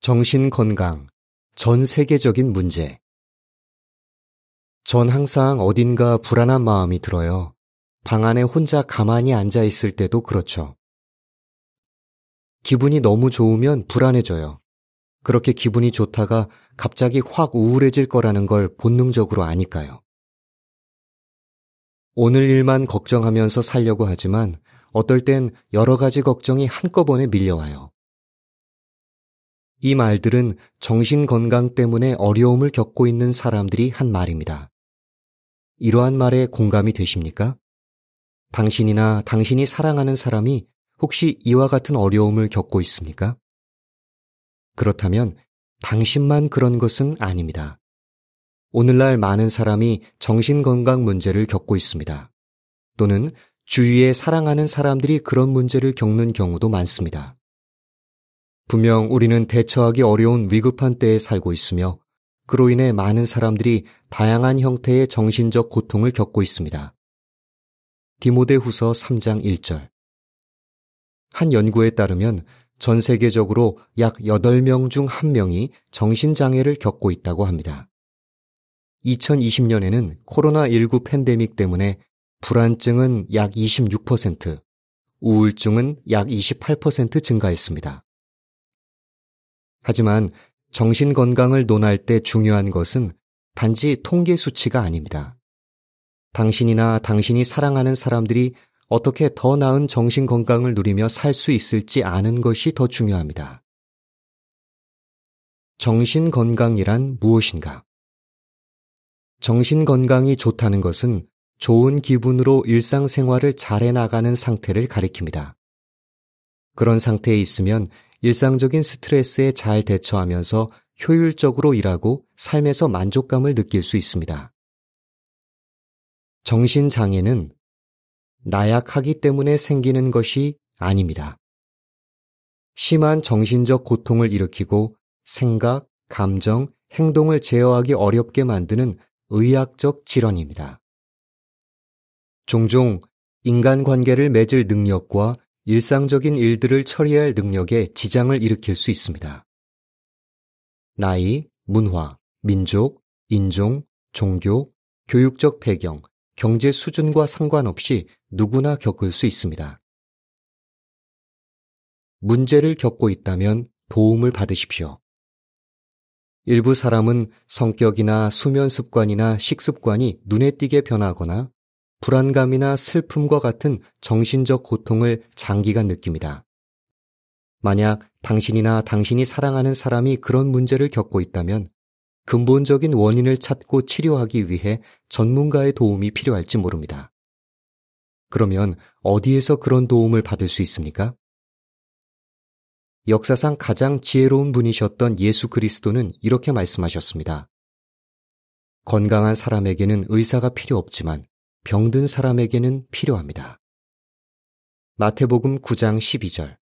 정신건강, 전 세계적인 문제. 전 항상 어딘가 불안한 마음이 들어요. 방 안에 혼자 가만히 앉아 있을 때도 그렇죠. 기분이 너무 좋으면 불안해져요. 그렇게 기분이 좋다가 갑자기 확 우울해질 거라는 걸 본능적으로 아니까요. 오늘 일만 걱정하면서 살려고 하지만 어떨 땐 여러 가지 걱정이 한꺼번에 밀려와요. 이 말들은 정신건강 때문에 어려움을 겪고 있는 사람들이 한 말입니다. 이러한 말에 공감이 되십니까? 당신이나 당신이 사랑하는 사람이 혹시 이와 같은 어려움을 겪고 있습니까? 그렇다면 당신만 그런 것은 아닙니다. 오늘날 많은 사람이 정신건강 문제를 겪고 있습니다. 또는 주위에 사랑하는 사람들이 그런 문제를 겪는 경우도 많습니다. 분명 우리는 대처하기 어려운 위급한 때에 살고 있으며 그로 인해 많은 사람들이 다양한 형태의 정신적 고통을 겪고 있습니다. 디모데후서 3장 1절. 한 연구에 따르면 전 세계적으로 약 8명 중 1명이 정신장애를 겪고 있다고 합니다. 2020년에는 코로나19 팬데믹 때문에 불안증은 약 26%, 우울증은 약 28% 증가했습니다. 하지만 정신건강을 논할 때 중요한 것은 단지 통계 수치가 아닙니다. 당신이나 당신이 사랑하는 사람들이 어떻게 더 나은 정신건강을 누리며 살 수 있을지 아는 것이 더 중요합니다. 정신건강이란 무엇인가? 정신건강이 좋다는 것은 좋은 기분으로 일상생활을 잘 해나가는 상태를 가리킵니다. 그런 상태에 있으면 일상적인 스트레스에 잘 대처하면서 효율적으로 일하고 삶에서 만족감을 느낄 수 있습니다. 정신장애는 나약하기 때문에 생기는 것이 아닙니다. 심한 정신적 고통을 일으키고 생각, 감정, 행동을 제어하기 어렵게 만드는 의학적 질환입니다. 종종 인간관계를 맺을 능력과 일상적인 일들을 처리할 능력에 지장을 일으킬 수 있습니다. 나이, 문화, 민족, 인종, 종교, 교육적 배경, 경제 수준과 상관없이 누구나 겪을 수 있습니다. 문제를 겪고 있다면 도움을 받으십시오. 일부 사람은 성격이나 수면 습관이나 식습관이 눈에 띄게 변하거나 불안감이나 슬픔과 같은 정신적 고통을 장기간 느낍니다. 만약 당신이나 당신이 사랑하는 사람이 그런 문제를 겪고 있다면 근본적인 원인을 찾고 치료하기 위해 전문가의 도움이 필요할지 모릅니다. 그러면 어디에서 그런 도움을 받을 수 있습니까? 역사상 가장 지혜로운 분이셨던 예수 그리스도는 이렇게 말씀하셨습니다. 건강한 사람에게는 의사가 필요 없지만 병든 사람에게는 필요합니다. 마태복음 9장 12절.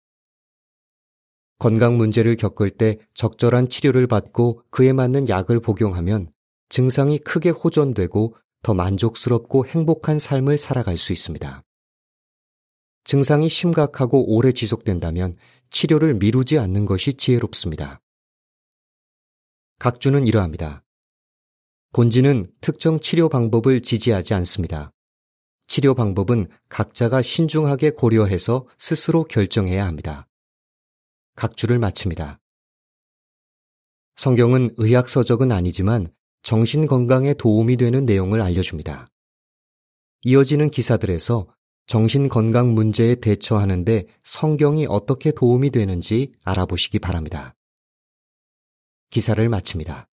건강 문제를 겪을 때 적절한 치료를 받고 그에 맞는 약을 복용하면 증상이 크게 호전되고 더 만족스럽고 행복한 삶을 살아갈 수 있습니다. 증상이 심각하고 오래 지속된다면 치료를 미루지 않는 것이 지혜롭습니다. 각주는 이러합니다. 본지는 특정 치료 방법을 지지하지 않습니다. 치료 방법은 각자가 신중하게 고려해서 스스로 결정해야 합니다. 각주를 마칩니다. 성경은 의학서적은 아니지만 정신건강에 도움이 되는 내용을 알려줍니다. 이어지는 기사들에서 정신건강 문제에 대처하는데 성경이 어떻게 도움이 되는지 알아보시기 바랍니다. 기사를 마칩니다.